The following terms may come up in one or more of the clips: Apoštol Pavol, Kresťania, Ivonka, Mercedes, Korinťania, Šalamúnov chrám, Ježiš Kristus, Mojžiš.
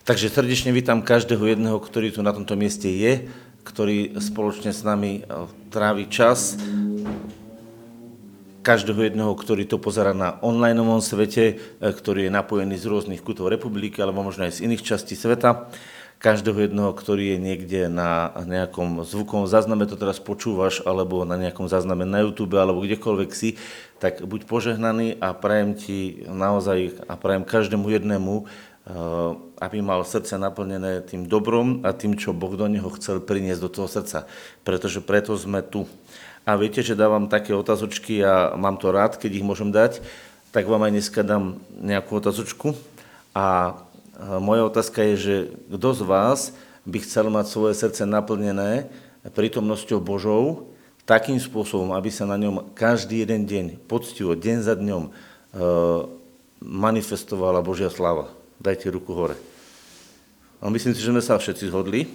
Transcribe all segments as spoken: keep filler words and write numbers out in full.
Takže srdečne vítam každého jedného, ktorý tu na tomto mieste je, ktorý spoločne s nami trávi čas, každého jedného, ktorý to pozerá na onlineovom svete, ktorý je napojený z rôznych kútov republiky, alebo možno aj z iných častí sveta, každého jedného, ktorý je niekde na nejakom zvukovom zázname, to teraz počúvaš, alebo na nejakom zázname na YouTube, alebo kdekoľvek si, tak buď požehnaný a prajem ti naozaj a prajem každému jednému, aby mal srdce naplnené tým dobrom a tým, čo Boh do neho chcel priniesť do toho srdca, pretože preto sme tu. A viete, že dávam také otázočky a mám to rád, keď ich môžem dať, tak vám aj dneska dám nejakú otázočku. A moja otázka je, že kto z vás by chcel mať svoje srdce naplnené prítomnosťou Božou takým spôsobom, aby sa na ňom každý jeden deň, poctivo, deň za dňom, manifestovala Božia sláva? Dajte ruku hore. A myslím si, že sme sa všetci zhodli.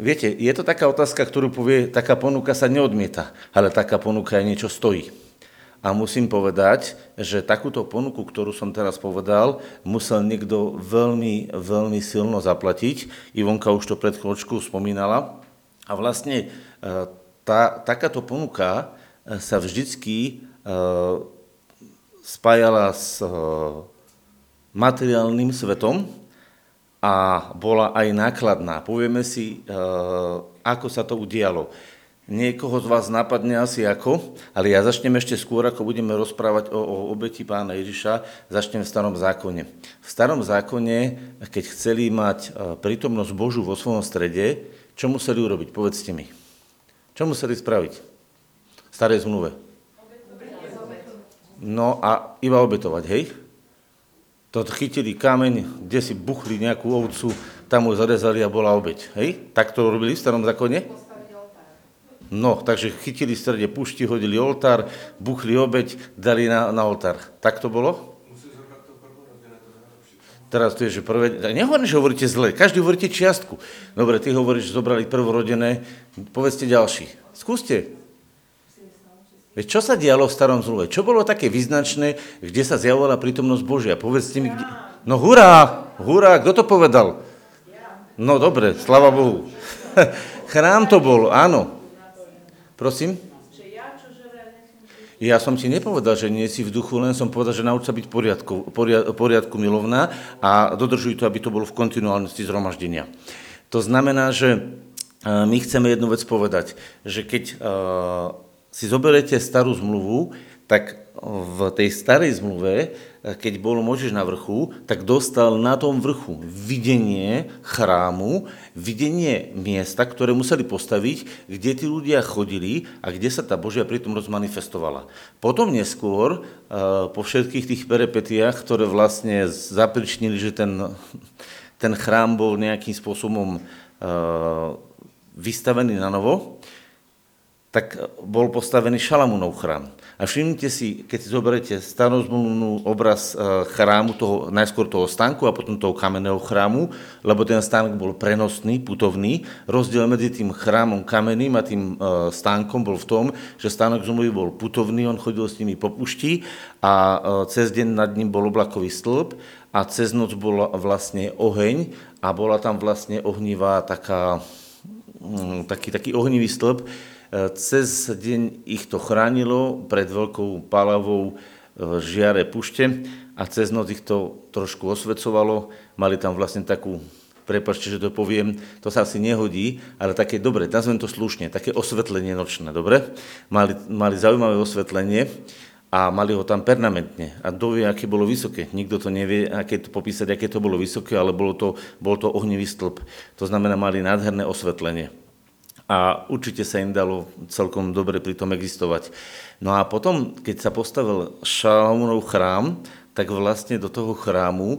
Viete, je to taká otázka, ktorú povie, taká ponuka sa neodmieta, ale taká ponuka aj niečo stojí. A musím povedať, že takúto ponuku, ktorú som teraz povedal, musel niekto veľmi, veľmi silno zaplatiť. Ivonka už to pred chvíľočkou spomínala. A vlastne tá, takáto ponuka sa vždycky spájala s materiálnym svetom, a bola aj nákladná. Povieme si, e, ako sa to udialo. Niekoho z vás napadne asi ako, ale ja začnem ešte skôr, ako budeme rozprávať o, o obeti pána Ježiša, začnem v Starom zákone. V Starom zákone, keď chceli mať prítomnosť Božu vo svojom strede, čo museli urobiť? Povedzte mi. Čo museli spraviť? V Starej zmluve. No a iba obetovať, hej? To chytili kameň, kde si buchli nejakú ovcu, tam ju zarezali a bola obeť. Hej? Tak to robili v Starom zákone? No, takže chytili strede pušti, hodili oltár, buchli obeť, dali na, na oltár. Tak to bolo? Teraz to je, že prvé... Nehovorím, že hovoríte zle, každý hovoríte čiastku. Dobre, ty hovoríš, že zobrali prvorodené, povedzte ďalší. Skúste. Veď čo sa dialo v Starom zmluve? Čo bolo také význačné, kde sa zjavovala prítomnosť Božia? Povedzte mi, kde... No hurá, hurá, kto to povedal? No dobre, sláva Bohu. Chrám to bol, áno. Prosím? Ja som ti nepovedal, že nie si v duchu, len som povedal, že nauč sa byť poriadku, poriadku milovná a dodržuj to, aby to bolo v kontinuálnosti zhromaždenia. To znamená, že my chceme jednu vec povedať, že keď... si zoberete starú zmluvu, tak v tej starej zmluve, keď bol Mojžiš na vrchu, tak dostal na tom vrchu videnie chrámu, videnie miesta, ktoré museli postaviť, kde tí ľudia chodili a kde sa tá Božia pritom rozmanifestovala. Potom neskôr, po všetkých tých peripetiách, ktoré vlastne zapričinili, že ten, ten chrám bol nejakým spôsobom vystavený na novo, tak bol postavený Šalamúnov chrám. A všimnite si, keď si zoberete starozmluvnú obraz chrámu, toho, najskôr toho stánku a potom toho kamenného chrámu, lebo ten stánok bol prenosný, putovný. Rozdiel medzi tým chrámom kamenným a tým stánkom bol v tom, že stánok zmluvy bol putovný, on chodil s nimi po pušti a cez deň nad ním bol oblakový stĺp a cez noc bol vlastne oheň a bola tam vlastne ohnivá taká, taký, taký ohnivý stĺp. Cez deň ich to chránilo pred veľkou palavou žiare pušte a cez noc ich to trošku osvecovalo. Mali tam vlastne takú, prepáčte, že to poviem, to sa asi nehodí, ale také, dobre, nazvem to slušne, také osvetlenie nočné, dobre? Mali, mali zaujímavé osvetlenie a mali ho tam permanentne. A dovie, aké bolo vysoké. Nikto to nevie, aké to popísať, aké to bolo vysoké, ale bolo to, bol to ohnivý stĺp. To znamená, mali nádherné osvetlenie. A určite sa im dalo celkom dobre pri tom existovať. No a potom, keď sa postavil Šalamúnov chrám, tak vlastne do toho chrámu e,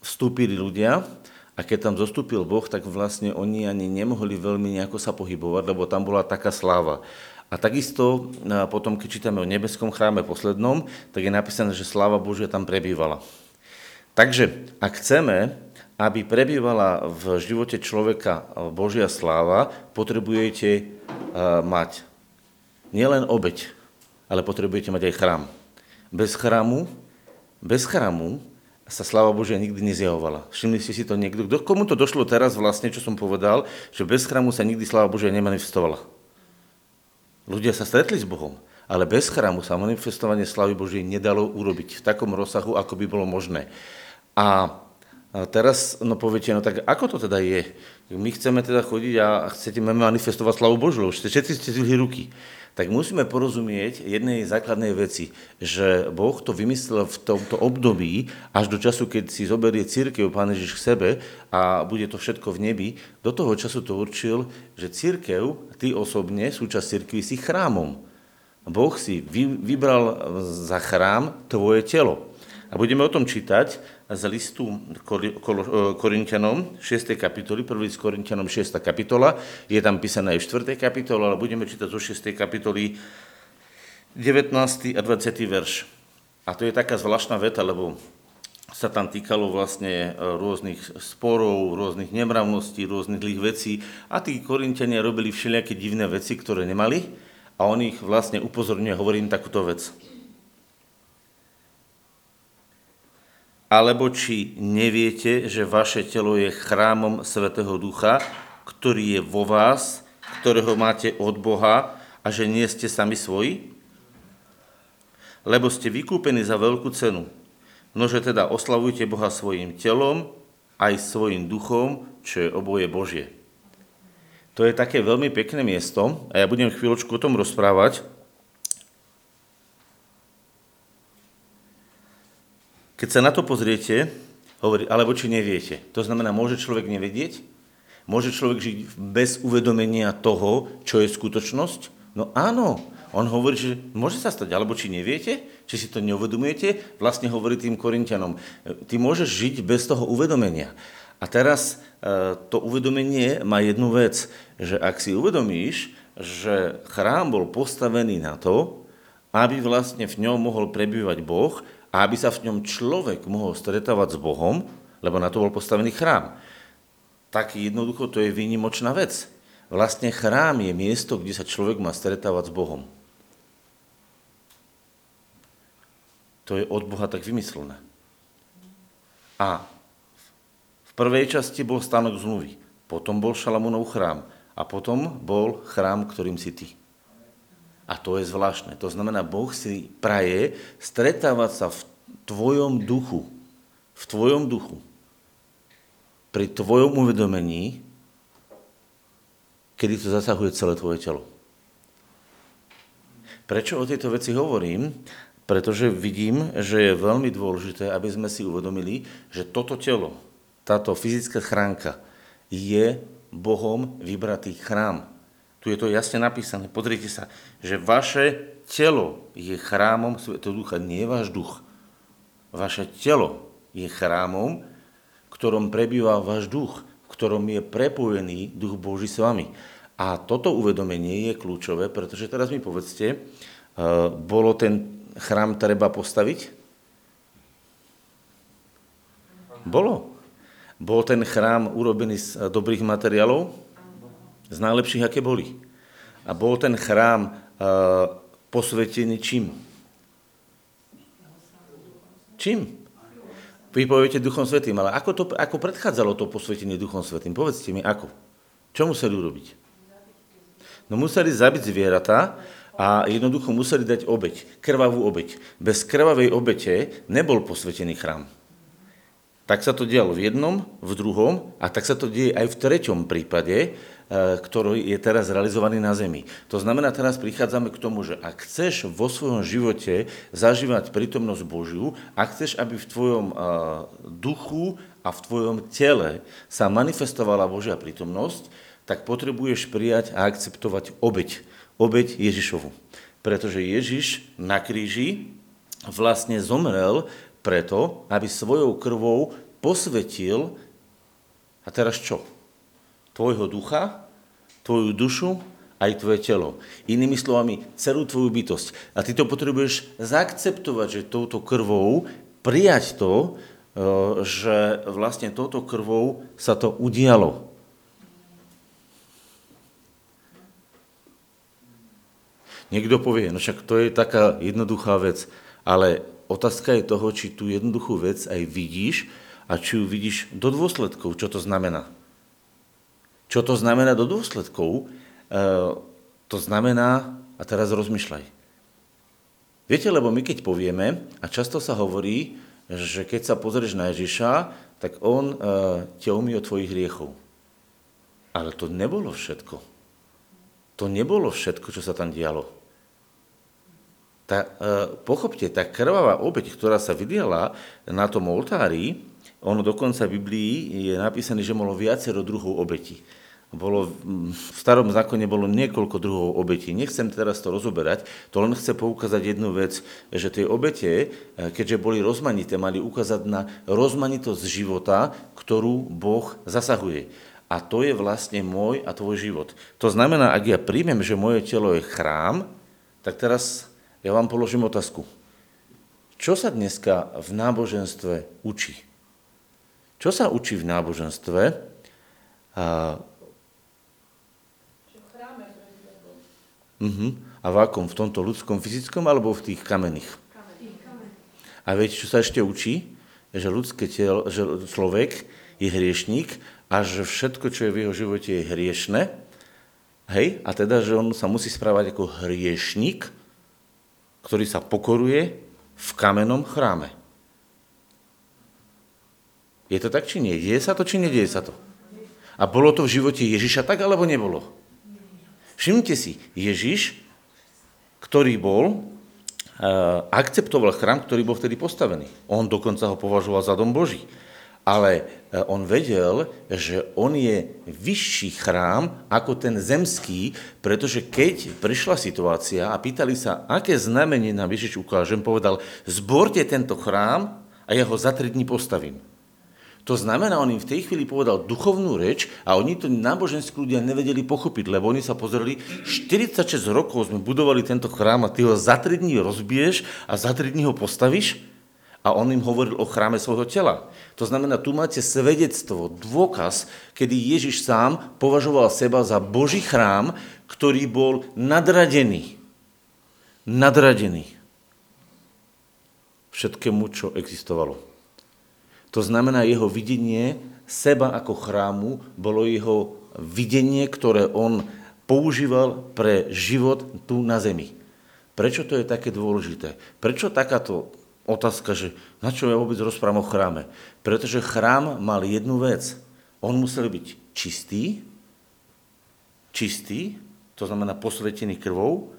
vstúpili ľudia a keď tam zostúpil Boh, tak vlastne oni ani nemohli veľmi nejako sa pohybovať, lebo tam bola taká sláva. A takisto a potom, keď čítame o nebeskom chráme poslednom, tak je napísané, že sláva Božia tam prebývala. Takže, ak chceme... aby prebývala v živote človeka Božia sláva, potrebujete mať nielen obeť, ale potrebujete mať aj chrám. Bez chrámu, bez chrámu sa sláva Božia nikdy nezjavovala. Všimli ste si to niekto? Komu to došlo teraz vlastne, čo som povedal, že bez chrámu sa nikdy sláva Božia nemanifestovala? Ľudia sa stretli s Bohom, ale bez chrámu sa manifestovanie slávy Božej nedalo urobiť v takom rozsahu, ako by bolo možné. A teraz, no poviete, no tak ako to teda je? My chceme teda chodiť a chcete manifestovať slávu Božiu, už všetci ste zvihli ruky. Tak musíme porozumieť jednej základnej veci, že Boh to vymyslel v tomto období, až do času, keď si zoberie cirkev Pán Ježiš k sebe a bude to všetko v nebi, do toho času to určil, že cirkev, ty osobne, súčasť cirkvi, si chrámom. Boh si vybral za chrám tvoje telo. A budeme o tom čítať z listu Korinťanom šiestej kapitoly, prvý list Korinťanom šiesta kapitola, je tam písané aj v štvrtej kapitole, ale budeme čítať zo šiestej kapitoly devätnásty a dvadsiaty verš. A to je taká zvláštna veta, lebo sa tam týkalo vlastne rôznych sporov, rôznych nemravností, rôznych zlých vecí a tí Korinťania robili všelijaké divné veci, ktoré nemali a on ich vlastne upozorňuje, hovorím takúto vec. Alebo či neviete, že vaše telo je chrámom Svätého Ducha, ktorý je vo vás, ktorého máte od Boha a že nie ste sami svoji? Lebo ste vykúpení za veľkú cenu. Nože teda oslavujte Boha svojim telom, aj svojim duchom, čo je oboje Božie. To je také veľmi pekné miesto a ja budem chvíľočku o tom rozprávať. Keď sa na to pozriete, hovorí, alebo či neviete. To znamená, môže človek nevedieť? Môže človek žiť bez uvedomenia toho, čo je skutočnosť? No áno. On hovorí, že môže sa stať, alebo či neviete? Či si to neuvedomujete? Vlastne hovorí tým Korinťanom. Ty môžeš žiť bez toho uvedomenia. A teraz to uvedomenie má jednu vec, že ak si uvedomíš, že chrám bol postavený na to, aby vlastne v ňom mohol prebývať Boh, a aby sa v ňom človek mohol stretávať s Bohom, lebo na to bol postavený chrám. Tak jednoducho to je výnimočná vec. Vlastne chrám je miesto, kde sa človek má stretávať s Bohom. To je od Boha tak vymyslené. A v prvej časti bol stánok zmluvy, potom bol Šalamúnov chrám a potom bol chrám, ktorým si ty. A to je zvláštne. To znamená, Boh si praje stretávať sa v tvojom duchu. V tvojom duchu. Pri tvojom uvedomení, kedy to zasahuje celé tvoje telo. Prečo o tejto veci hovorím? Pretože vidím, že je veľmi dôležité, aby sme si uvedomili, že toto telo, táto fyzická schránka, je Bohom vybratý chrám. Tu je to jasne napísané. Pozrite sa, že vaše telo je chrámom Svätého Ducha. Nie je váš duch. Vaše telo je chrámom, v ktorom prebýva váš duch, v ktorom je prepojený duch Boží s vami. A toto uvedomenie je kľúčové, pretože teraz mi povedzte, bolo ten chrám treba postaviť? Bolo. Bol ten chrám urobený z dobrých materiálov? Z najlepších, aké boli. A bol ten chrám e, posvetený čím? Čím? Vy poviete Duchom Svätým, ale ako, to, ako predchádzalo to posvetenie Duchom Svätým? Povedzte mi, ako? Čo museli urobiť? No museli zabiť zvieratá a jednoducho museli dať obeť, krvavú obeť. Bez krvavej obete nebol posvetený chrám. Tak sa to dialo v jednom, v druhom a tak sa to deje aj v treťom prípade, ktorý je teraz realizovaný na zemi. To znamená, teraz prichádzame k tomu, že ak chceš vo svojom živote zažívať prítomnosť Božiu, ak chceš, aby v tvojom duchu a v tvojom tele sa manifestovala Božia prítomnosť, tak potrebuješ prijať a akceptovať obeť. Obeť Ježišovu. Pretože Ježiš na kríži vlastne zomrel preto, aby svojou krvou posvetil a teraz čo? Tvojho ducha, tvoju dušu, aj tvoje telo. Inými slovami, celú tvoju bytosť. A ty to potrebuješ zaakceptovať, že touto krvou, prijať to, že vlastne touto krvou sa to udialo. Niekto povie, no však to je taká jednoduchá vec, ale otázka je toho, či tú jednoduchú vec aj vidíš a či ju vidíš do dôsledkov, čo to znamená. Čo to znamená do dôsledkov? E, to znamená, a teraz rozmýšľaj. Viete, lebo my keď povieme, a často sa hovorí, že keď sa pozrieš na Ježiša, tak on e, ťa umí od tvojich hriechov. Ale to nebolo všetko. To nebolo všetko, čo sa tam dialo. Tá, e, pochopte, tá krvavá obeť, ktorá sa vydiala na tom oltári, ono dokonca v Biblii je napísané, že bolo viacero druhov obetí. Bolo, v starom zákone bolo niekoľko druhov obetí. Nechcem teraz to rozoberať, to len chcem poukázať jednu vec, že tie obete, keďže boli rozmanité, mali ukázať na rozmanitosť života, ktorú Boh zasahuje. A to je vlastne môj a tvoj život. To znamená, ak ja príjmem, že moje telo je chrám, tak teraz ja vám položím otázku. Čo sa dneska v náboženstve učí? Čo sa učí v náboženstve? Uh-huh. A v akom? V tomto ľudskom, fyzickom alebo v tých kamenných? A viete, čo sa ešte učí? Že, ľudské telo, že človek je hriešník a že všetko, čo je v jeho živote, je hriešne. Hej? A teda, že on sa musí správať ako hriešník, ktorý sa pokoruje v kamennom chráme. Je to tak, či nie? Deje sa to, či nedieje sa to? A bolo to v živote Ježiša tak, alebo nebolo? Všimnite si, Ježiš, ktorý bol, akceptoval chrám, ktorý bol vtedy postavený. On dokonca ho považoval za dom Boží. Ale on vedel, že on je vyšší chrám ako ten zemský, pretože keď prišla situácia a pýtali sa, aké znamenie nám Ježiš ukážem, povedal, zborte tento chrám a ja ho za tri dní postavím. To znamená, on im v tej chvíli povedal duchovnú reč a oni to náboženskí ľudia nevedeli pochopiť, lebo oni sa pozreli, štyridsaťšesť rokov sme budovali tento chrám a ty ho za tri dní rozbiješ a za tri dní ho postavíš? A on im hovoril o chráme svojho tela. To znamená, tu máte svedectvo, dôkaz, kedy Ježiš sám považoval seba za Boží chrám, ktorý bol nadradený. Nadradený všetkému, čo existovalo. To znamená, jeho videnie seba ako chrámu bolo jeho videnie, ktoré on používal pre život tu na zemi. Prečo to je také dôležité? Prečo takáto otázka, že na čo ja vôbec rozprávam o chráme? Pretože chrám mal jednu vec. On musel byť čistý, čistý, to znamená posvetený krvou.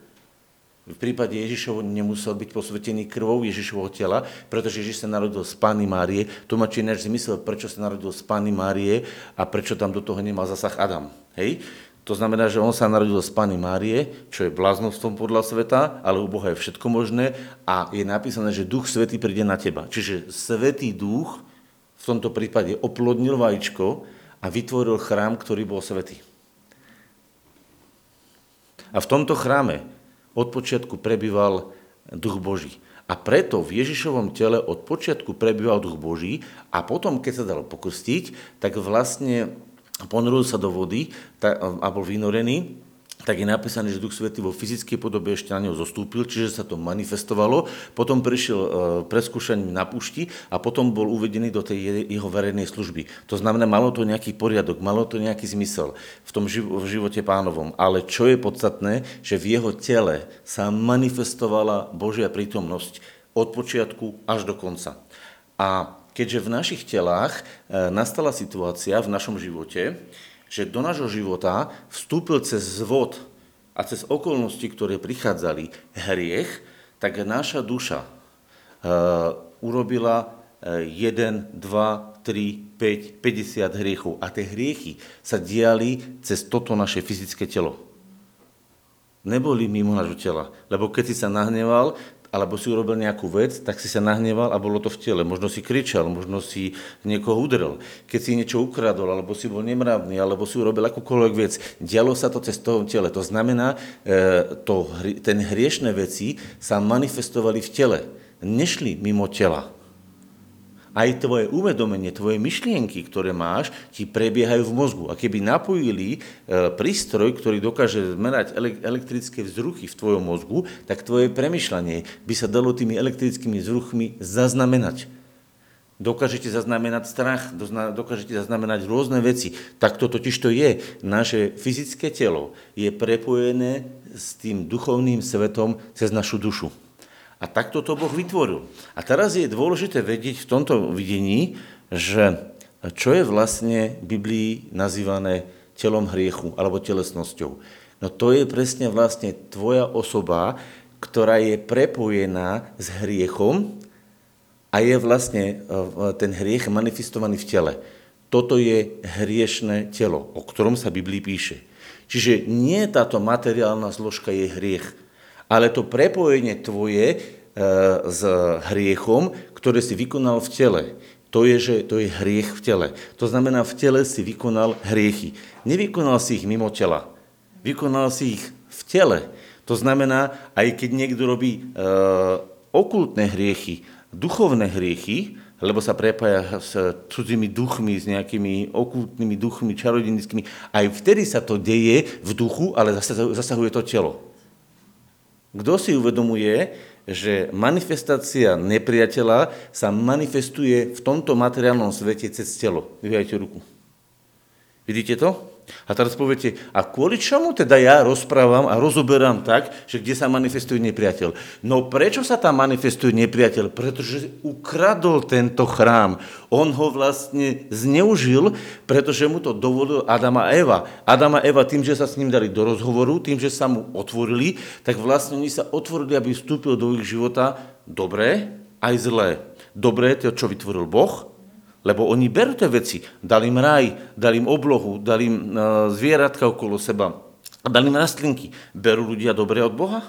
V prípade Ježišovo nemusel byť posvetený krvou Ježišovho tela, pretože Ježiš sa narodil z Panny Márie. To má či ináč zmysel, prečo sa narodil z Panny Márie a prečo tam do toho nemal zasah Adam. Hej? To znamená, že on sa narodil z Panny Márie, čo je bláznovstvom podľa sveta, ale u Boha je všetko možné a je napísané, že Duch Svätý príde na teba. Čiže Svätý Duch v tomto prípade oplodnil vajíčko a vytvoril chrám, ktorý bol svätý. A v tomto chráme od počiatku prebýval Duch Boží. A preto v Ježišovom tele od počiatku prebýval Duch Boží a potom, keď sa dal pokrstiť, tak vlastne ponoril sa do vody a bol vynorený, tak je napísané, že Duch Svätý vo fyzickej podobe ešte na neho zostúpil, čiže sa to manifestovalo, potom prišiel preskúšaním na púšti a potom bol uvedený do tej jeho verejnej služby. To znamená, malo to nejaký poriadok, malo to nejaký zmysel v tom živote Pánovom. Ale čo je podstatné, že v jeho tele sa manifestovala Božia prítomnosť od počiatku až do konca. A keďže v našich telách nastala situácia v našom živote, že do nášho života vstúpil cez zvod a cez okolnosti, ktoré prichádzali hriech, tak naša duša e, urobila jeden, dva, tri, päť, päťdesiat hriechov. A tie hriechy sa diali cez toto naše fyzické telo. Neboli mimo nášho tela, lebo keď si sa nahneval, alebo si urobil nejakú vec, tak si sa nahneval a bolo to v tele. Možno si kričal, možno si niekoho udrel. Keď si niečo ukradol, alebo si bol nemravný, alebo si urobil akúkoľvek vec, dialo sa to cez toho tele. To znamená, to, ten hriešne veci sa manifestovali v tele. Nešli mimo tela. aj tvoje uvedomenie, tvoje myšlienky, ktoré máš, ti prebiehajú v mozgu. A keby napojili prístroj, ktorý dokáže merať elektrické vzruchy v tvojom mozgu, tak tvoje premyšľanie by sa dalo tými elektrickými vzruchmi zaznamenať. Dokážete zaznamenať strach, dokážete zaznamenať rôzne veci. Takto totiž to je. Naše fyzické telo je prepojené s tým duchovným svetom cez našu dušu. A takto to Boh vytvoril. A teraz je dôležité vedieť v tomto videní, že čo je vlastne v Biblii nazývané telom hriechu alebo telesnosťou. No to je presne vlastne tvoja osoba, ktorá je prepojená s hriechom, a je vlastne ten hriech manifestovaný v tele. Toto je hriešné telo, o ktorom sa Biblii píše. Čiže nie táto materiálna zložka je hriech, ale to prepojenie tvoje s hriechom, ktoré si vykonal v tele. To je, že to je hriech v tele. To znamená, v tele si vykonal hriechy. Nevykonal si ich mimo tela. Vykonal si ich v tele. To znamená, aj keď niekto robí okultné hriechy, duchovné hriechy, lebo sa prepája s cudzými duchmi, s nejakými okultnými duchmi, čarodinickými, aj vtedy sa to deje v duchu, ale zasahuje to telo. Kto si uvedomuje, že manifestácia nepriateľa sa manifestuje v tomto materiálnom svete cez telo? Vyvíjajte ruku. Vidíte to? A teraz poviete, a kvôli čomu teda ja rozprávam a rozoberám tak, že kde sa manifestuje nepriateľ? No prečo sa tam manifestuje nepriateľ? Pretože ukradol tento chrám. On ho vlastne zneužil, pretože mu to dovolil Adam a Eva. Adam a Eva tým, že sa s ním dali do rozhovoru, tým, že sa mu otvorili, tak vlastne oni sa otvorili, aby vstúpil do ich života dobré aj zlé. Dobré, to čo vytvoril Boh, lebo oni berú tie veci. Dali im raj, dali im oblohu, dali im zvieratka okolo seba, dali im rastlinky. Berú ľudia dobre od Boha?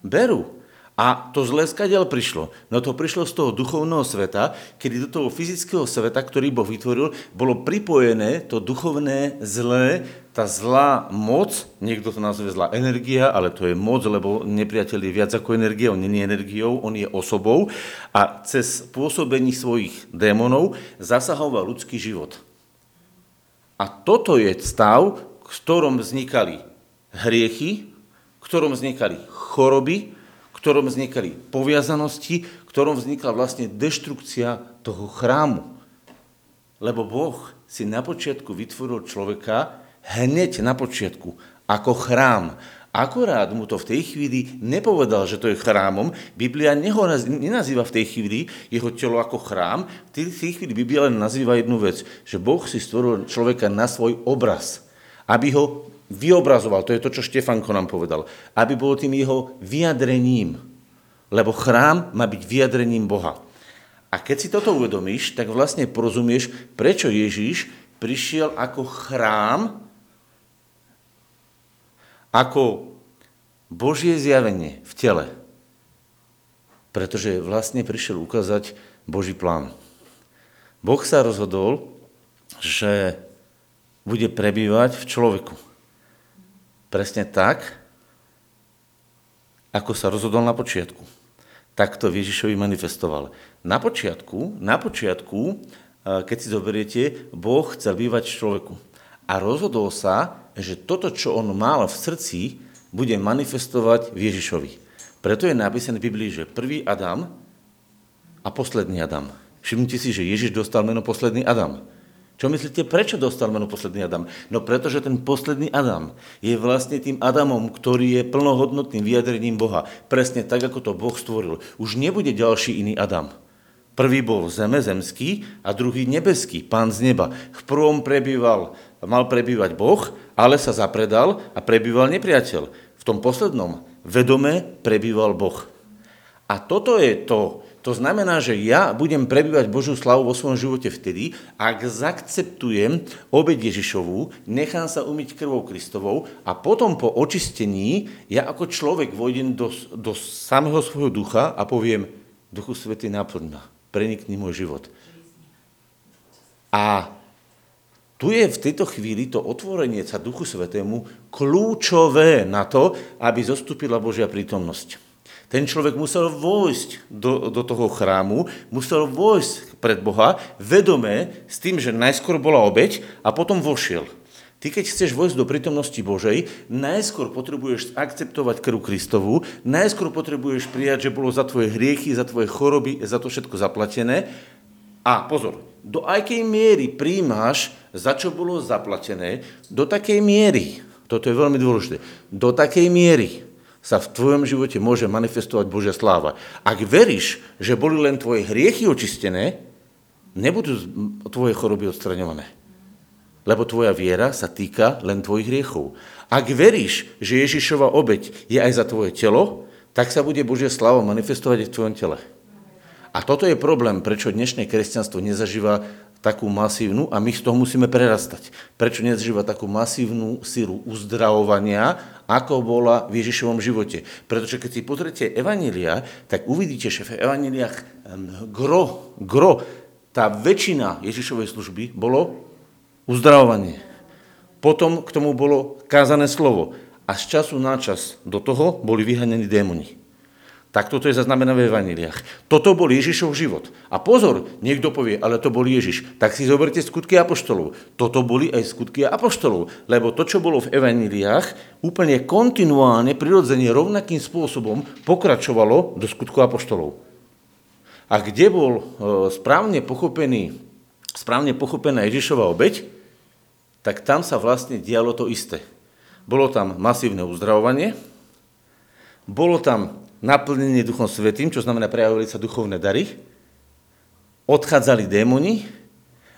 Berú. A to zlé skadiaľ prišlo. No to prišlo z toho duchovného sveta, kedy do toho fyzického sveta, ktorý Boh vytvoril, bolo pripojené to duchovné zlé, tá zlá moc, niekto to nazve zlá energia, ale to je moc, lebo nepriateľ je viac ako energia, on nie je energiou, on je osobou a cez pôsobení svojich démonov zasahoval ľudský život. A toto je stav, v ktorom vznikali hriechy, v ktorom vznikali choroby, v ktorom vznikali poviazanosti, v ktorom vznikla vlastne deštrukcia toho chrámu. Lebo Boh si na počiatku vytvoril človeka hneď na počiatku, ako chrám. Akorát mu to v tej chvíli nepovedal, že to je chrámom. Biblia neho naz- nenazýva v tej chvíli jeho telo ako chrám. V tej, v tej chvíli Biblia len nazýva jednu vec, že Boh si stvoril človeka na svoj obraz, aby ho vyobrazoval, to je to, čo Štefanko nám povedal, aby bolo tým jeho vyjadrením, lebo chrám má byť vyjadrením Boha. A keď si toto uvedomíš, tak vlastne porozumieš, prečo Ježiš prišiel ako chrám, ako Božie zjavenie v tele. Pretože vlastne prišiel ukázať Boží plán. Boh sa rozhodol, že bude prebývať v človeku. Presne tak, ako sa rozhodol na počiatku. Takto Ježišovi manifestoval. Na počiatku, na počiatku, keď si zoberiete, Boh chcel bývať v človeku. A rozhodol sa, že toto, čo on mal v srdci, bude manifestovať v Ježišovi. Preto je napísané v Biblii, že prvý Adam a posledný Adam. Všimnite si, že Ježiš dostal meno posledný Adam. Čo myslíte, prečo dostal meno posledný Adam? No pretože ten posledný Adam je vlastne tým Adamom, ktorý je plnohodnotným vyjadrením Boha. Presne tak, ako to Boh stvoril. Už nebude ďalší iný Adam. Prvý bol zeme, zemský a druhý nebeský, pán z neba. V prvom prebýval, mal prebývať Boh, ale sa zapredal a prebýval nepriateľ. V tom poslednom vedome prebýval Boh. A toto je to. To znamená, že ja budem prebývať Božiu slávu vo svojom živote vtedy, ak zaakceptujem obeť Ježišovú, nechám sa umyť krvou Kristovou a potom po očistení ja ako človek vojdem do, do samého svojho ducha a poviem, Duchu Svätý, naplň ma, prenikni môj život. A tu je v tejto chvíli to otvorenie sa Duchu Svätému kľúčové na to, aby zostúpila Božia prítomnosť. Ten človek musel vojsť do, do toho chrámu, musel vojsť pred Boha, vedomé s tým, že najskôr bola obeť a potom vošiel. Ty, keď chceš vojsť do prítomnosti Božej, najskôr potrebuješ akceptovať krv Kristovu, najskôr potrebuješ prijať, že bolo za tvoje hriechy, za tvoje choroby, za to všetko zaplatené. A pozor, do akej miery príjmaš, za čo bolo zaplatené, do takej miery, toto je veľmi dôležité, do takej miery sa v tvojom živote môže manifestovať Božia sláva. Ak veríš, že boli len tvoje hriechy očistené, nebudú tvoje choroby odstraňované. Lebo tvoja viera sa týka len tvojich hriechov. Ak veríš, že Ježišova obeť je aj za tvoje telo, tak sa bude Božia sláva manifestovať v tvojom tele. A toto je problém, prečo dnešné kresťanstvo nezažíva takú masívnu, a my z toho musíme prerastať, prečo nezažíva takú masívnu síru uzdravovania, ako bola v Ježišovom živote. Pretože keď si pozrite evanília, tak uvidíte, že v evaníliach gro, gro, tá väčšina Ježišovej služby bolo uzdravovanie. Potom k tomu bolo kázané slovo. A z času na čas do toho boli vyhanení démoni. Tak toto je zaznamené v evanjeliách. Toto bol Ježišov život. A pozor, niekto povie, ale to bol Ježiš. Tak si zoberte skutky apoštolov. Toto boli aj skutky apoštolov. Lebo to, čo bolo v evanjeliách, úplne kontinuálne, prirodzene, rovnakým spôsobom pokračovalo do skutkov apoštolov. A kde bol správne pochopený, správne pochopená Ježišova obeť, tak tam sa vlastne dialo to isté. Bolo tam masívne uzdravovanie, bolo tam naplnenie Duchom Svätým, čo znamená prejavili sa duchovné dary, odchádzali démoni,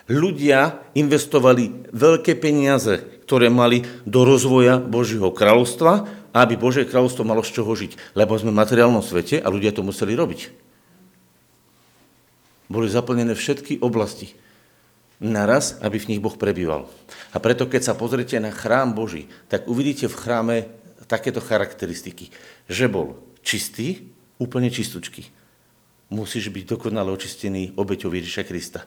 ľudia investovali veľké peniaze, ktoré mali do rozvoja Božieho kráľovstva, aby Božie kráľovstvo malo z čoho žiť, lebo sme v materiálnom svete a ľudia to museli robiť. Boli zaplnené všetky oblasti naraz, aby v nich Boh prebýval. A preto, keď sa pozrite na chrám Boží, tak uvidíte v chráme takéto charakteristiky, že bol čistý, úplne čistúčky. Musíš byť dokonale očistený obeťou Ježiša Krista.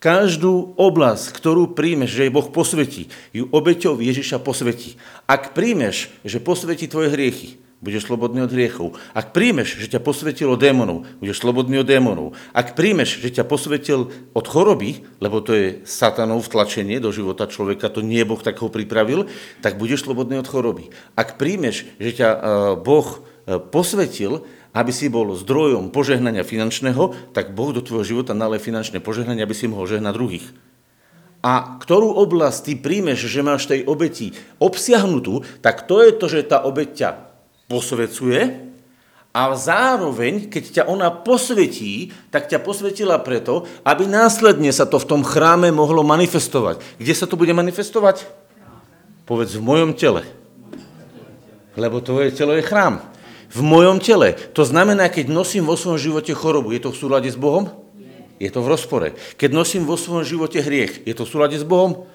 Každú oblasť, ktorú príjmeš, že jej Boh posvetí, ju obeťou Ježiša posvetí. Ak príjmeš, že posvetí tvoje hriechy, budeš slobodný od hriechov. Ak príjmeš, že ťa posvetilo démonov, budeš slobodný od démonov. Ak príjmeš, že ťa posvetil od choroby, lebo to je satanov vtlačenie do života človeka, to nie Boh tak ho pripravil, tak budeš slobodný od choroby. Ak príjmeš, že ťa Boh posvetil, aby si bol zdrojom požehnania finančného, tak Boh do tvojho života nalé finančné požehnanie, aby si mohol žehnať druhých. A ktorú oblasť ty príjmeš, že máš tej obeti obsiahnutú, tak to je to, že tá obeť ťa posvecuje a zároveň, keď ťa ona posvetí, tak ťa posvetila preto, aby následne sa to v tom chráme mohlo manifestovať. Kde sa to bude manifestovať? Povedz, v mojom tele. Lebo tvoje telo je chrám. V mojom tele. To znamená, keď nosím vo svojom živote chorobu, je to v súlade s Bohom? Je to v rozpore. Keď nosím vo svojom živote hriech, je to v súlade s Bohom?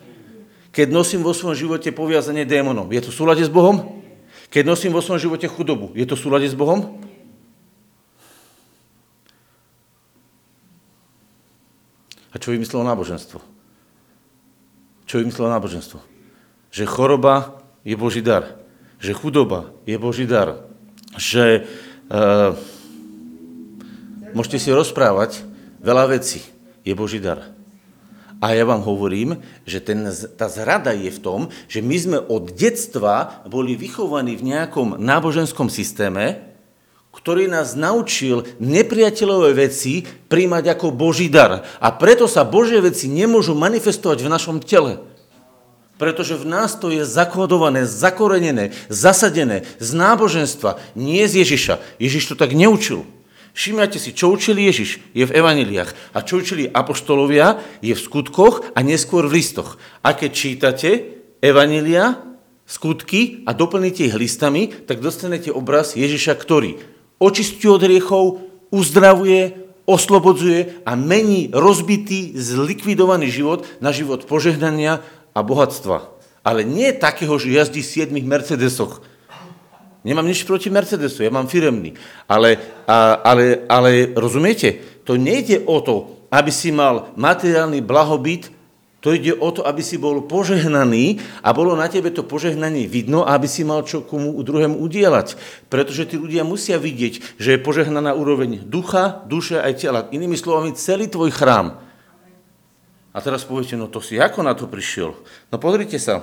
Keď nosím vo svojom živote poviazanie démonom, je to v súlade s Bohom? Keď nosím vo svojom živote chudobu, je to v súlade s Bohom? A čo vymyslelo náboženstvo? Čo vymyslelo náboženstvo? Že choroba je Boží dar. Že chudoba je Boží dar. Že uh, môžete si rozprávať veľa vecí. Je Boží dar. A ja vám hovorím, že ten, tá zrada je v tom, že my sme od detstva boli vychovaní v nejakom náboženskom systéme, ktorý nás naučil nepriateľové veci príjmať ako Boží dar. A preto sa Božie veci nemôžu manifestovať v našom tele. Pretože v nás to je zakodované, zakorenené, zasadené z náboženstva, nie z Ježiša. Ježiš to tak neučil. Všimnite si, čo učili Ježiš, je v evanjeliách. A čo učili apoštolovia, je v skutkoch a neskôr v listoch. A keď čítate evanjelia, skutky a doplníte ich listami, tak dostanete obraz Ježiša, ktorý očistí od hriechov, uzdravuje, oslobodzuje a mení rozbitý, zlikvidovaný život na život požehnania a bohatstva. Ale nie takého, že jazdí v siedmich Mercedesoch. Nemám nič proti Mercedesu, ja mám firemný. Ale, ale, ale rozumiete, to nejde o to, aby si mal materiálny blahobyt To ide o to, aby si bol požehnaný a bolo na tebe to požehnanie vidno, aby si mal čo komu druhému udielať. Pretože tí ľudia musia vidieť, že je požehnaná úroveň ducha, duše aj tela. Inými slovami, celý tvoj chrám. A teraz poviete, no to si ako na to prišiel? No pozrite sa.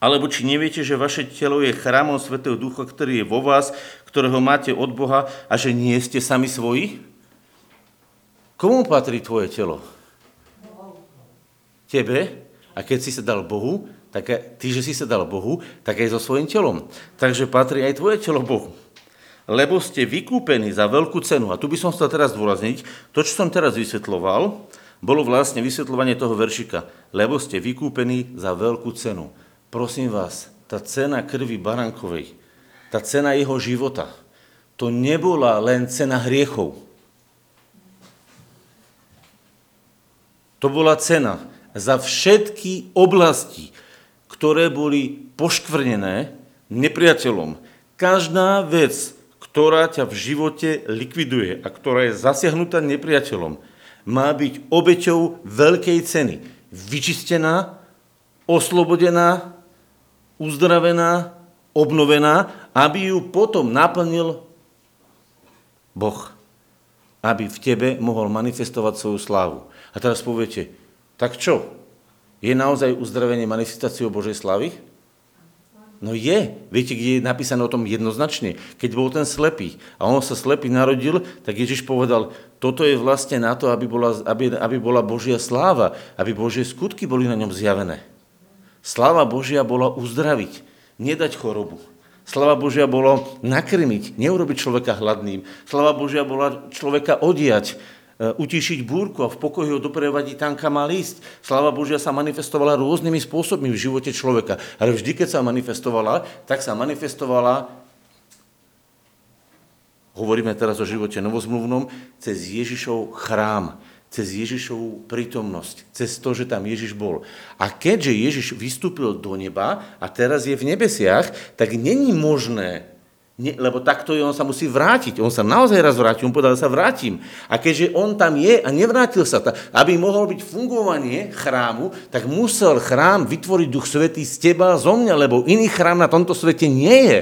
Alebo či neviete, že vaše telo je chrámom Svätého Ducha, ktorý je vo vás, ktorého máte od Boha a že nie ste sami svoji? Komu patrí tvoje telo? Tebe. A keď si sa dal Bohu, tak aj, ty, že si sa dal Bohu, tak aj so svojím telom. Takže patrí aj tvoje telo Bohu. Lebo ste vykúpení za veľkú cenu. A tu by som chcel teraz zdôrazniť, to, čo som teraz vysvetloval, bolo vlastne vysvetľovanie toho veršika. Lebo ste vykúpení za veľkú cenu. Prosím vás, tá cena krvi baránkovej, tá cena jeho života, to nebola len cena hriechov. To bola cena za všetky oblasti, ktoré boli poškvrnené nepriateľom. Každá vec, ktorá ťa v živote likviduje a ktorá je zasiahnutá nepriateľom, má byť obeťou veľkej ceny. Vyčistená, oslobodená, uzdravená, obnovená, aby ju potom naplnil Boh, aby v tebe mohol manifestovať svoju slávu. A teraz poviete, tak čo? Je naozaj uzdravenie manifestáciou Božej slávy? No je. Viete, kde je napísané o tom jednoznačne? Keď bol ten slepý a on sa slepý narodil, tak Ježiš povedal, toto je vlastne na to, aby bola, aby, aby bola Božia sláva, aby Božie skutky boli na ňom zjavené. Sláva Božia bola uzdraviť, nedať chorobu. Sláva Božia bola nakrmiť, neurobiť človeka hladným. Sláva Božia bola človeka odiať, utišiť búrku a v pokoji ho doprevadiť tam, kam má ísť. Sláva Božia sa manifestovala rôznymi spôsobmi v živote človeka. Ale vždy, keď sa manifestovala, tak sa manifestovala, hovoríme teraz o živote novozmluvnom, cez Ježišov chrám, cez Ježišovú prítomnosť, cez to, že tam Ježiš bol. A keďže Ježiš vystúpil do neba a teraz je v nebesiach, tak není možné, ne, lebo takto je, on sa musí vrátiť. On sa naozaj raz vráti, on povedal, sa vrátim. A keďže on tam je a nevrátil sa, tak, aby mohol byť fungovanie chrámu, tak musel chrám vytvoriť Duch Svätý z teba, zo mňa, lebo iný chrám na tomto svete nie je.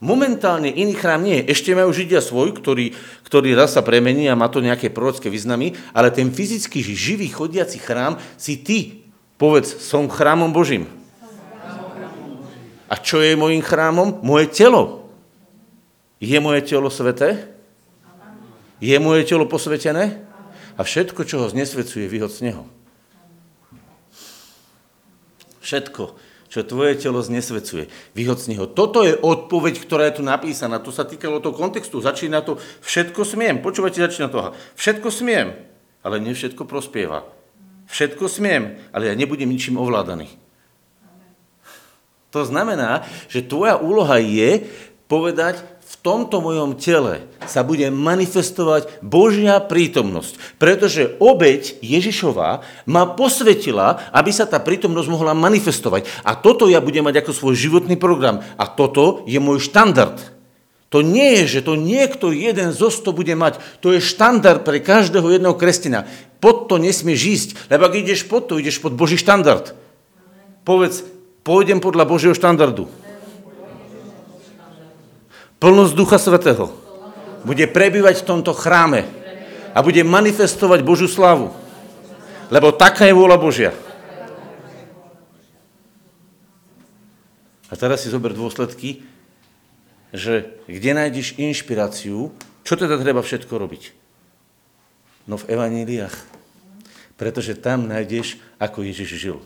Momentálne iný chrám nie je. Ešte majú Židia svoj, ktorý, ktorý raz sa premení a má to nejaké prorocké významy, ale ten fyzicky živý chodiaci chrám si ty. Povedz, som chrámom Božím. A čo je mojím chrámom? Moje telo. Je moje telo sveté? Je moje telo posvetené? A všetko, čo ho znesvecuje, vyhoď z neho. Všetko, čo tvoje telo znesvecuje. Vyhoď z neho. Toto je odpoveď, ktorá je tu napísaná. To sa týkalo toho kontextu. Začína to všetko smiem. Počúvajte, začína toho. Všetko smiem, ale nie všetko prospieva. Všetko smiem, ale ja nebudem ničím ovládaný. To znamená, že tvoja úloha je povedať, v tomto mojom tele sa bude manifestovať Božia prítomnosť, pretože obeť Ježišova ma posvetila, aby sa tá prítomnosť mohla manifestovať. A toto ja budem mať ako svoj životný program. A toto je môj štandard. To nie je, že to niekto jeden zo sto bude mať. To je štandard pre každého jedného kresťana. Pod to nesmieš ísť, lebo ak ideš pod to, ideš pod Boží štandard. Povedz, pôjdem podľa Božieho štandardu. Plnosť Ducha Svätého bude prebývať v tomto chráme a bude manifestovať Božiu slávu. Lebo taká je vôľa Božia. A teraz si zober dôsledky, že kde nájdeš inšpiráciu, čo teda treba všetko robiť? No v evaníliách. Pretože tam nájdeš, ako Ježiš žil.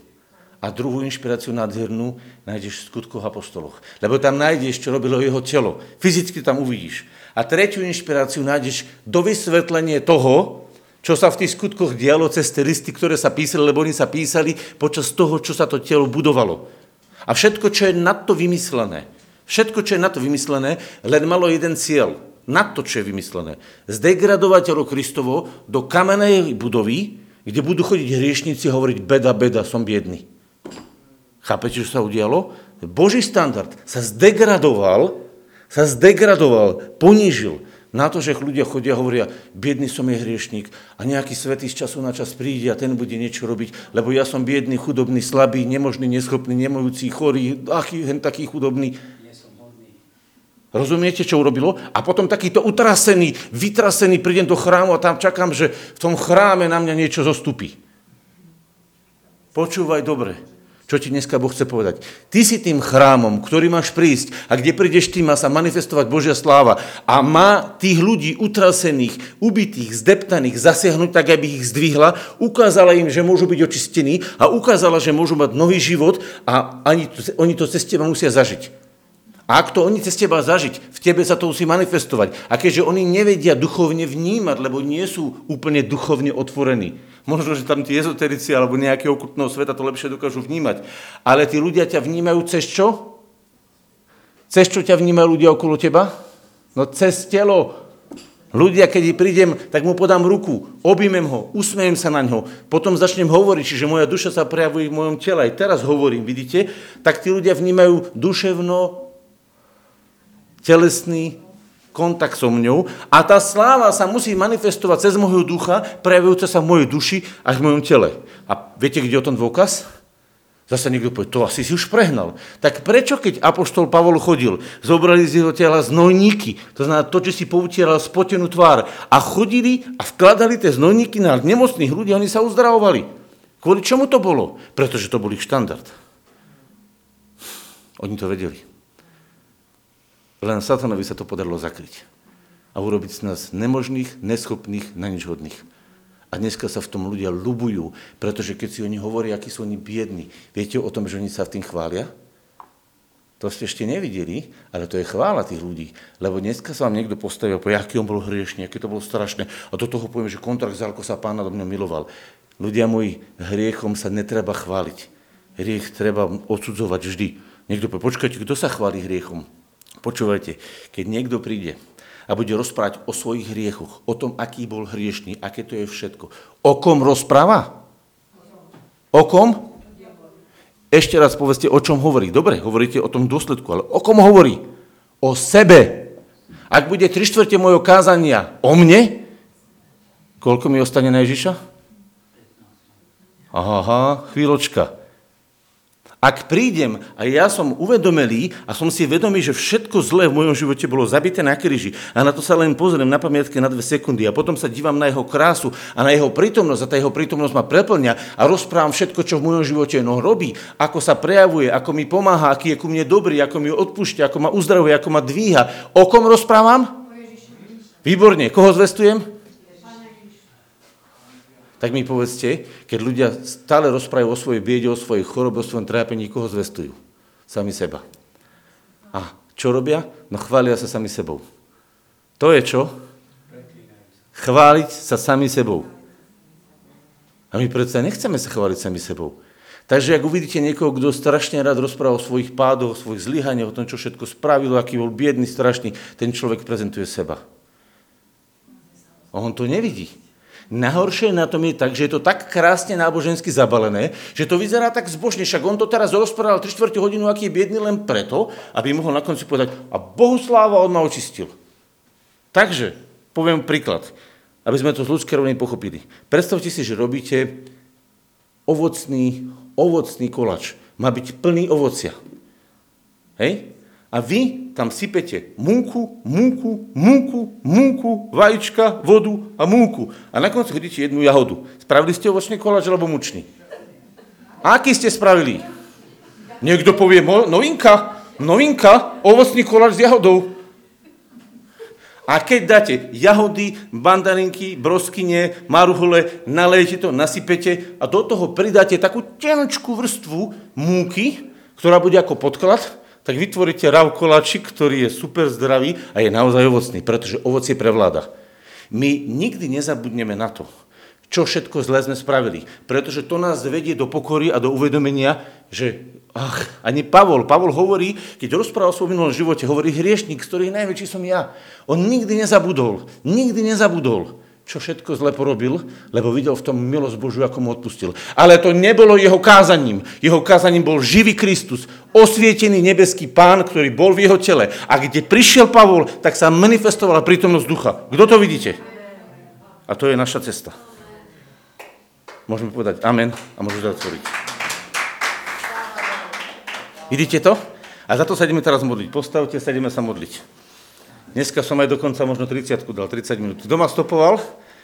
A druhú inšpiráciu nádhernú nájdeš v skutkoch apostoloch. Lebo tam nájdeš, čo robilo jeho telo. Fyzicky tam uvidíš. A tretiu inšpiráciu nájdeš do vysvetlenie toho, čo sa v tých skutkoch dialo cez tie listy, ktoré sa písali, lebo oni sa písali počas toho, čo sa to telo budovalo. A všetko, čo je na to vymyslené, všetko, čo je na to vymyslené, len malo jeden cieľ. Na to, čo je vymyslené. Zdegradovať telo Kristovo do kamenej budovy, kde budú chodiť hriešnici a hovoriť beda, beda, som biedný. Chápete, čo sa udialo? Boží štandard sa zdegradoval, sa zdegradoval, ponížil Na to, že ľudia chodia a hovoria, biedný som je hriešník a nejaký svätý z času na čas príde a ten bude niečo robiť, lebo ja som biedný, chudobný, slabý, nemožný, neschopný, nemojúci, chorý, ach, hen taký chudobný. Rozumiete, čo urobilo? A potom takýto utrasený, vytrasený, prídem do chrámu a tam čakám, že v tom chráme na mňa niečo zostupí. Počúvaj dobre, čo ti dneska Boh chce povedať. Ty si tým chrámom, ktorý máš prísť a kde prídeš ty, má sa manifestovať Božia sláva a má tých ľudí utrasených, ubitých, zdeptaných zasiahnuť tak, aby ich zdvihla, ukázala im, že môžu byť očistení a ukázala, že môžu mať nový život a ani, oni to cez teba musia zažiť. A ak to oni cez teba zažiť, v tebe sa to musí manifestovať. A keďže oni nevedia duchovne vnímať, lebo nie sú úplne duchovne otvorení. Možno, že tam tí ezoterici alebo nejakého okultného sveta to lepšie dokážu vnímať. Ale tí ľudia ťa vnímajú cez čo? Cez čo ťa vnímajú ľudia okolo teba? No cez telo. Ľudia, keď prídem, tak mu podám ruku, objmem ho, usmejem sa na ňo, potom začnem hovoriť, čiže moja duša sa prejavuje v mojom tele. Aj teraz hovorím, vidíte? Tak tí ľudia vnímajú duševno telesný kontakt so mňou a tá sláva sa musí manifestovať cez môjho ducha, prejavujúca sa v mojej duši a v mojom tele. A viete, kde je o tom dôkaz? Zase niekto povie, to asi si už prehnal. Tak prečo, keď apoštol Pavol chodil, zobrali z jeho tela znojníky, to znamená to, čo si poutieral spotenú tvár a chodili a vkladali tie znojníky na nemocných ľudí a oni sa uzdravovali. Kvôli čomu to bolo? Pretože to bol ich štandard. Oni to vedeli. Len satanovi sa to podarilo zakryť a urobiť z nás nemožných, neschopných, na nič hodných. A dneska sa v tom ľudia ľubujú, pretože keď si oni hovoria, akí sú oni biední, viete o tom, že oni sa v tým chvália? To ste ešte nevideli, ale to je chvála tých ľudí. Lebo dneska sa vám niekto postavil, povie, aký on bol hriešný, aké to bolo strašné. A do toho poviem, že kontrakt za alko sa pána do mňa miloval. Ľudia moji, hriechom sa netreba chváliť. Hriech treba odsudzovať vždy. Niekto povie, počkajte, kto sa chváli hriechom? Počúvajte, keď niekto príde a bude rozprávať o svojich hriechoch, o tom, aký bol hriešný, aké to je všetko. O kom rozpráva? O kom? Ešte raz povedzte, o čom hovorí. Dobre, hovoríte o tom dôsledku, ale o kom hovorí? O sebe. Ak bude tri štvrte mojho kázania o mne, koľko mi ostane na Ježiša? Aha, chvíľočka. Ak prídem a ja som uvedomelý a som si vedomý, že všetko zlé v mojom živote bolo zabité na kríži a na to sa len pozriem na pamiatke na dve sekundy a potom sa dívam na jeho krásu a na jeho prítomnosť a tá jeho prítomnosť ma preplňa a rozprávam všetko, čo v mojom živote no robí, ako sa prejavuje, ako mi pomáha, aký je ku mne dobrý, ako mi odpúšťa, ako ma uzdravuje, ako ma dvíha. O kom rozprávam? Výborne. Koho zvestujem? Tak mi povedzte, keď ľudia stále rozprávajú o svojej biede, o svojej chorobe, o svojom trápení, koho zvestujú? Sami seba. A čo robia? No chvália sa sami sebou. To je čo? Chváliť sa sami sebou. A my predsa nechceme sa chváliť sami sebou. Takže ak uvidíte niekoho, kto strašne rád rozpráva o svojich pádoch, o svojich zlyhaniach, o tom, čo všetko spravilo, aký bol biedný, strašný, ten človek prezentuje seba. A on to nevidí. Nahoršie na tom je tak, že je to tak krásne nábožensky zabalené, že to vyzerá tak zbožne, však on to teraz rozprával tri štvrte hodinu, aký je biedný len preto, aby mohol na konci povedať, a Bohu sláva, on ma očistil. Takže, poviem príklad, aby sme to z ľudskej roviny pochopili. Predstavte si, že robíte ovocný, ovocný koláč. Má byť plný ovocia. Hej? A vy tam sypete múku, múku, múku, múku, vajíčka, vodu a múku. A na konci hodíte jednu jahodu. Spravili ste ovočný koláč alebo múčný? A aký ste spravili? Niekto povie, novinka, novinka, ovocný koláč s jahodou. A keď dáte jahody, bandarinky, broskyne, maruhole, nalejete to, nasypete a do toho pridáte takú tenčkú vrstvu múky, ktorá bude ako podklad, tak vytvoríte rav koláčik, ktorý je super zdravý a je naozaj ovocný, pretože ovocie prevláda. My nikdy nezabudneme na to, čo všetko zle sme spravili, pretože to nás vedie do pokory a do uvedomenia, že ach, ani Pavol, Pavol hovorí, keď rozpráva o svojom minulom živote, hovorí hriešnik, z ktorých najväčší som ja. On nikdy nezabudol, nikdy nezabudol, čo všetko zle porobil, lebo videl v tom milosť Božiu, ako mu odpustil. Ale to nebolo jeho kázaním. Jeho kázaním bol živý Kristus, osvietený nebeský Pán, ktorý bol v jeho tele. A kde prišiel Pavol, tak sa manifestovala prítomnosť ducha. Kto to vidíte? A to je naša cesta. Môžeme povedať amen a môžeme zatvoriť. Vidíte to? A za to sa ideme teraz modliť. Postavte sa, ideme sa modliť. Dneska som aj dokonca možno tridsiatku dal, tridsať minút. Kto ma stopoval?